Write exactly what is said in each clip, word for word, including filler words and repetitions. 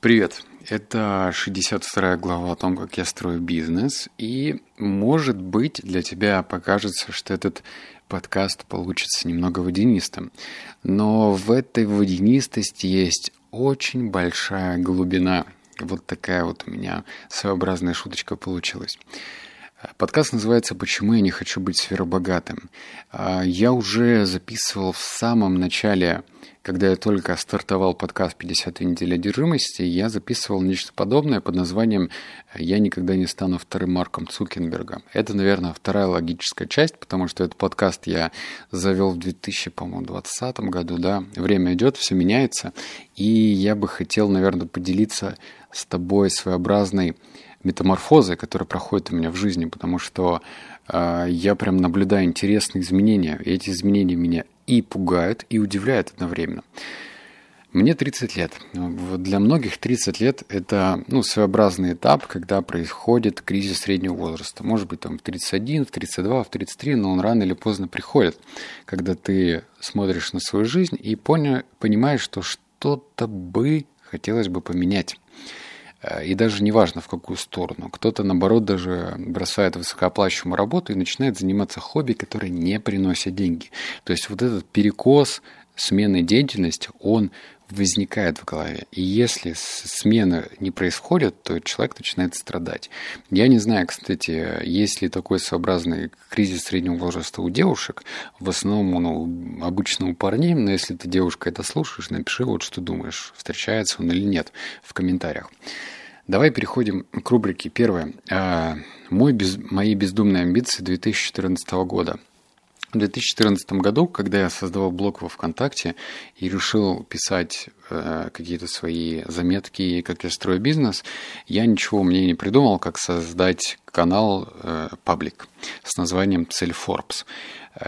Привет. Это шестьдесят вторая глава о том, как я строю бизнес. И, может быть, для тебя покажется, что этот подкаст получится немного водянистым. Но в этой водянистости есть очень большая глубина. Вот такая вот у меня своеобразная шуточка получилась. Подкаст называется «Почему я не хочу быть сферобогатым». Я уже записывал в самом начале, когда я только стартовал подкаст «пятьдесят две недели одержимости», я записывал нечто подобное под названием «Я никогда не стану вторым Марком Цукерберга». Это, наверное, вторая логическая часть, потому что этот подкаст я завел в две тысячи двадцатом году. Да? Время идет, все меняется, и я бы хотел, наверное, поделиться с тобой своеобразной метаморфозы, которые проходят у меня в жизни, потому что э, я прям наблюдаю интересные изменения. И эти изменения меня и пугают, и удивляют одновременно. Мне тридцать лет. Для многих тридцать лет – это ну, своеобразный этап, когда происходит кризис среднего возраста. Может быть, там в тридцать один, в тридцать два, в тридцать три, но он рано или поздно приходит, когда ты смотришь на свою жизнь и поня- понимаешь, что что-то бы хотелось бы поменять. И даже неважно, в какую сторону. Кто-то, наоборот, даже бросает высокооплачиваемую работу и начинает заниматься хобби, которые не приносят деньги. То есть вот этот перекос смены деятельности, он возникает в голове. И если смена не происходит, то человек начинает страдать. Я не знаю, кстати, есть ли такой своеобразный кризис среднего возраста у девушек. В основном он ну, обычно у парней, но если ты, девушка, это слушаешь, напиши вот, что думаешь, встречается он или нет в комментариях. Давай переходим к рубрике. Первая. Мой без... Мои бездумные амбиции две тысячи четырнадцатого года. В две тысячи четырнадцатом году, когда я создавал блог во ВКонтакте и решил писать э, какие-то свои заметки, как я строю бизнес, я ничего мне не придумал, как создать канал э, паблик с названием «Цель Forbes».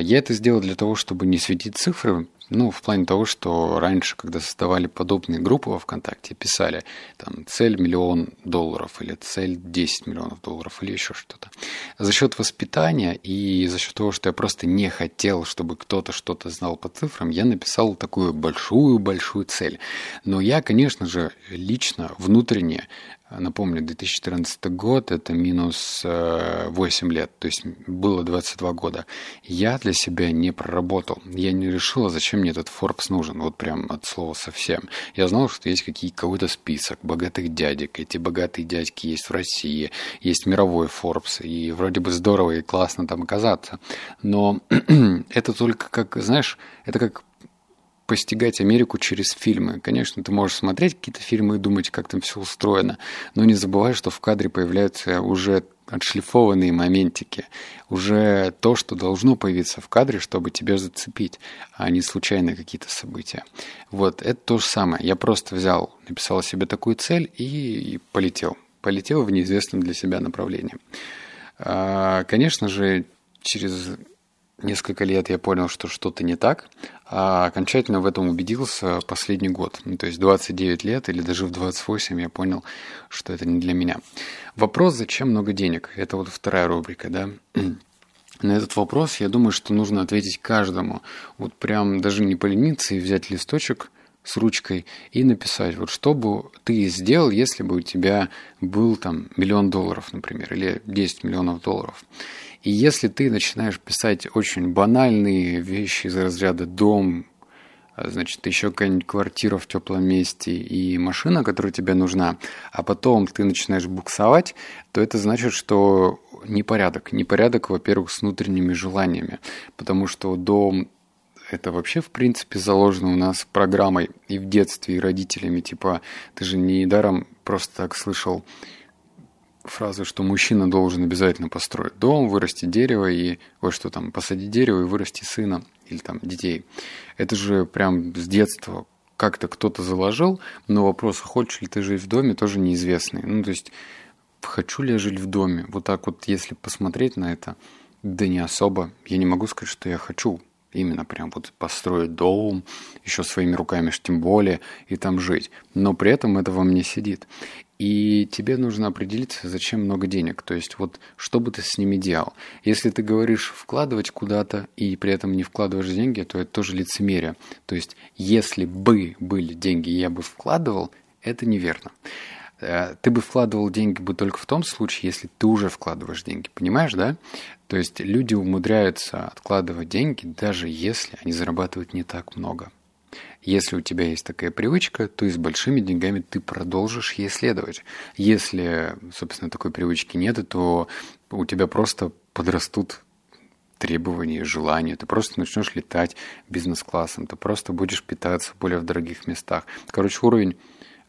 Я это сделал для того, чтобы не светить цифры, ну, в плане того, что раньше, когда создавали подобные группы во ВКонтакте, писали там цель миллион долларов или цель десять миллионов долларов или еще что-то. За счет воспитания и за счет того, что я просто не хотел, чтобы кто-то что-то знал по цифрам, я написал такую большую-большую цель. Но я, конечно же, лично, внутренне, напомню, две тысячи четырнадцатый год, это минус восемь лет, то есть было двадцать два года. Я для себя не проработал. Я не решил, зачем мне этот Forbes нужен, вот прям от слова совсем. Я знал, что есть какой-то список богатых дядек. Эти богатые дядьки есть в России, есть мировой Forbes, и вроде бы здорово и классно там оказаться. Но это только как, знаешь, это как постигать Америку через фильмы. Конечно, ты можешь смотреть какие-то фильмы и думать, как там все устроено, но не забывай, что в кадре появляются уже отшлифованные моментики, уже то, что должно появиться в кадре, чтобы тебя зацепить, а не случайно какие-то события. Вот, это то же самое. Я просто взял, написал себе такую цель и полетел. Полетел в неизвестном для себя направлении. Конечно же, через несколько лет я понял, что что-то не так, а окончательно в этом убедился последний год. Ну, то есть двадцать девять лет или даже в двадцать восемь я понял, что это не для меня. Вопрос, зачем много денег? Это вот вторая рубрика, да? На этот вопрос, я думаю, что нужно ответить каждому. Вот прям даже не полениться и взять листочек с ручкой и написать, вот что бы ты сделал, если бы у тебя был там миллион долларов, например, или десять миллионов долларов. И если ты начинаешь писать очень банальные вещи из разряда дом, значит, еще какая-нибудь квартира в теплом месте и машина, которая тебе нужна, а потом ты начинаешь буксовать, то это значит, что непорядок. Непорядок, во-первых, с внутренними желаниями, потому что дом... Это вообще, в принципе, заложено у нас программой и в детстве, и родителями. Типа, ты же не даром просто так слышал фразу, что мужчина должен обязательно построить дом, вырасти дерево и... Ой, что там, посади дерево и вырасти сына или там детей. Это же прям с детства как-то кто-то заложил, но вопрос, хочешь ли ты жить в доме, тоже неизвестный. Ну, то есть, хочу ли я жить в доме? Вот так вот, если посмотреть на это, да не особо. Я не могу сказать, что я хочу. Именно прям вот построить дом, еще своими руками, уж тем более, и там жить. Но при этом это во мне сидит. И тебе нужно определиться, зачем много денег. То есть вот что бы ты с ними делал. Если ты говоришь вкладывать куда-то и при этом не вкладываешь деньги, то это тоже лицемерие. То есть если бы были деньги, я бы вкладывал, Это неверно. Ты бы вкладывал деньги бы только в том случае, если ты уже вкладываешь деньги. Понимаешь, да? То есть люди умудряются откладывать деньги, даже если они зарабатывают не так много. Если у тебя есть такая привычка, то и с большими деньгами ты продолжишь ей следовать. Если, собственно, такой привычки нет, то у тебя просто подрастут требования, желания. Ты просто начнешь летать бизнес-классом, ты просто будешь питаться более в дорогих местах. Короче, уровень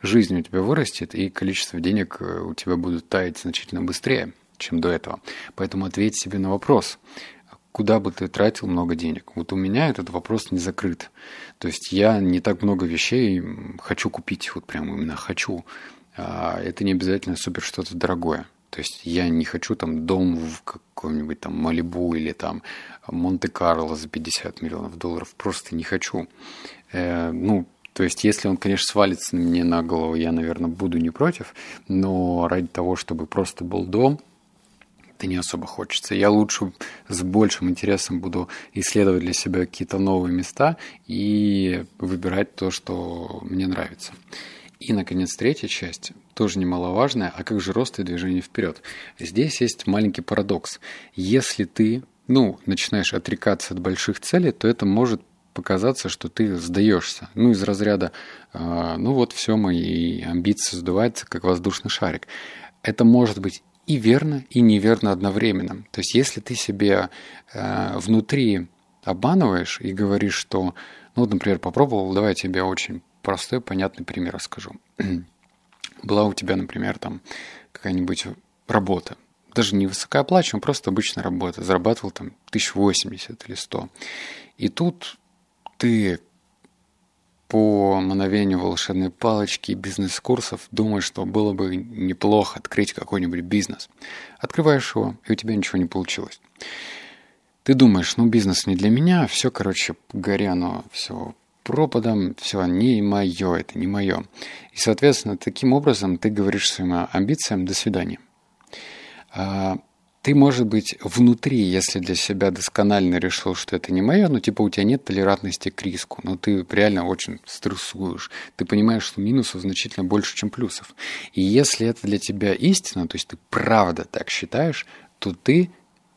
жизнь у тебя вырастет, и количество денег у тебя будут таять значительно быстрее, чем до этого. Поэтому ответь себе на вопрос, куда бы ты тратил много денег. Вот у меня этот вопрос не закрыт. То есть я не так много вещей хочу купить, вот прям именно хочу. Это не обязательно супер что-то дорогое. То есть я не хочу там дом в каком-нибудь там Малибу или там Монте-Карло за пятьдесят миллионов долларов. Просто не хочу. Ну, то есть, если он, конечно, свалится мне на голову, я, наверное, буду не против, но ради того, чтобы просто был дом, это не особо хочется. Я лучше с большим интересом буду исследовать для себя какие-то новые места и выбирать то, что мне нравится. И, наконец, третья часть, тоже немаловажная, а как же рост и движение вперед? Здесь есть маленький парадокс. Если ты, ну, начинаешь отрекаться от больших целей, то это может показаться, что ты сдаешься. Ну, из разряда, э, ну вот все, мои амбиции сдуваются, как воздушный шарик. Это может быть и верно, и неверно одновременно. То есть, если ты себе э, внутри обманываешь и говоришь, что, ну, например, попробовал, давай я тебе очень простой, понятный пример расскажу. Была у тебя, например, там какая-нибудь работа, даже не высокооплачиваемая, просто обычная работа, зарабатывал там тысяча восемьдесят или сто. И тут ты по мановению волшебной палочки и бизнес-курсов думаешь, что было бы неплохо открыть какой-нибудь бизнес. Открываешь его, и у тебя ничего не получилось. Ты думаешь, ну бизнес не для меня, все, короче, горяно, все пропадом, все не мое, это не мое. И, соответственно, таким образом ты говоришь своим амбициям «до свидания». Ты, может быть, внутри, если для себя досконально решил, что это не мое, ну, типа, у тебя нет толерантности к риску, но ты реально очень стрессуешь, ты понимаешь, что минусов значительно больше, чем плюсов. И если это для тебя истина, то есть ты правда так считаешь, то ты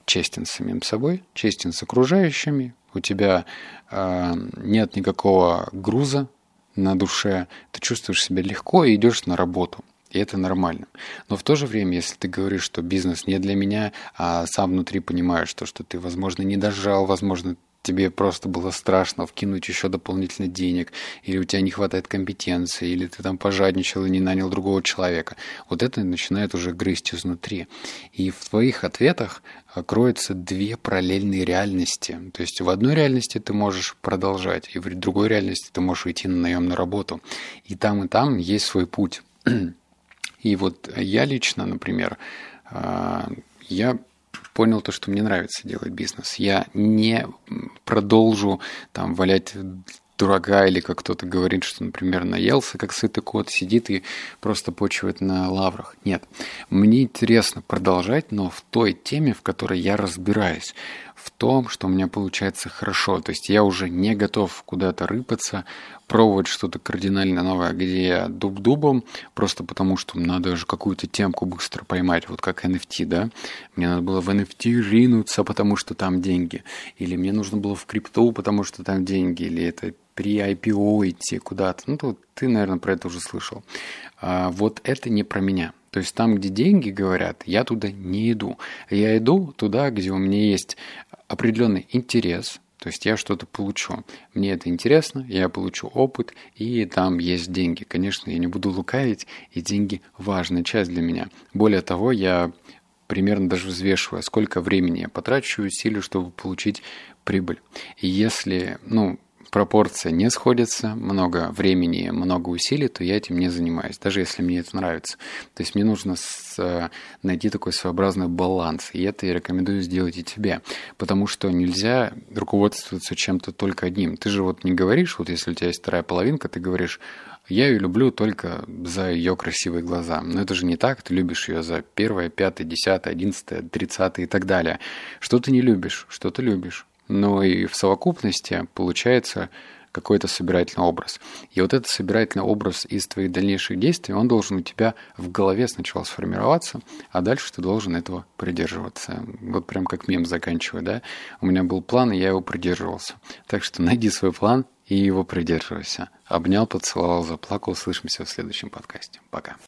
честен с самим собой, честен с окружающими, у тебя э, нет никакого груза на душе, ты чувствуешь себя легко и идешь на работу. И это нормально. Но в то же время, если ты говоришь, что бизнес не для меня, а сам внутри понимаешь, то, что ты, возможно, не дожал, возможно, тебе просто было страшно вкинуть еще дополнительно денег, или у тебя не хватает компетенции, или ты там пожадничал и не нанял другого человека. Вот это начинает уже грызть изнутри. И в твоих ответах кроются две параллельные реальности. То есть в одной реальности ты можешь продолжать, и в другой реальности ты можешь идти на наемную работу. И там, и там есть свой путь. И вот я лично, например, я понял то, что мне нравится делать бизнес. Я не продолжу там валять дурака или как кто-то говорит, что, например, наелся, как сытый кот, сидит и просто почивает на лаврах. Нет, мне интересно продолжать, но в той теме, в которой я разбираюсь, в том, что у меня получается хорошо. То есть я уже не готов куда-то рыпаться, пробовать что-то кардинально новое, где я дуб-дубом, просто потому что надо же какую-то темку быстро поймать, вот как эн эф ти, да? Мне надо было в эн эф ти ринуться, потому что там деньги. Или мне нужно было в крипту, потому что там деньги. Или это при ай пи о идти куда-то. Ну, ты, наверное, про это уже слышал. А вот это не про меня. То есть там, где деньги, говорят, я туда не иду. Я иду туда, где у меня есть определенный интерес, то есть я что-то получу. Мне это интересно, я получу опыт, и там есть деньги. Конечно, я не буду лукавить, и деньги – важная часть для меня. Более того, я примерно даже взвешиваю, сколько времени я потрачу и усилий, чтобы получить прибыль. И если, ну, пропорция не сходится, много времени, много усилий, то я этим не занимаюсь, даже если мне это нравится. То есть мне нужно с, найти такой своеобразный баланс, и это я рекомендую сделать и тебе, потому что нельзя руководствоваться чем-то только одним. Ты же вот не говоришь, вот если у тебя есть вторая половинка, ты говоришь, я ее люблю только за ее красивые глаза. Но это же не так, ты любишь ее за первое, пятое, десятое, одиннадцатое, тридцатое и так далее. Что ты не любишь, что ты любишь. Но и в совокупности получается какой-то собирательный образ. И вот этот собирательный образ из твоих дальнейших действий, он должен у тебя в голове сначала сформироваться, а дальше ты должен этого придерживаться. Вот прям как мем заканчиваю, да? У меня был план, и я его придерживался. Так что найди свой план и его придерживайся. Обнял, поцеловал, заплакал. Слышимся в следующем подкасте. Пока.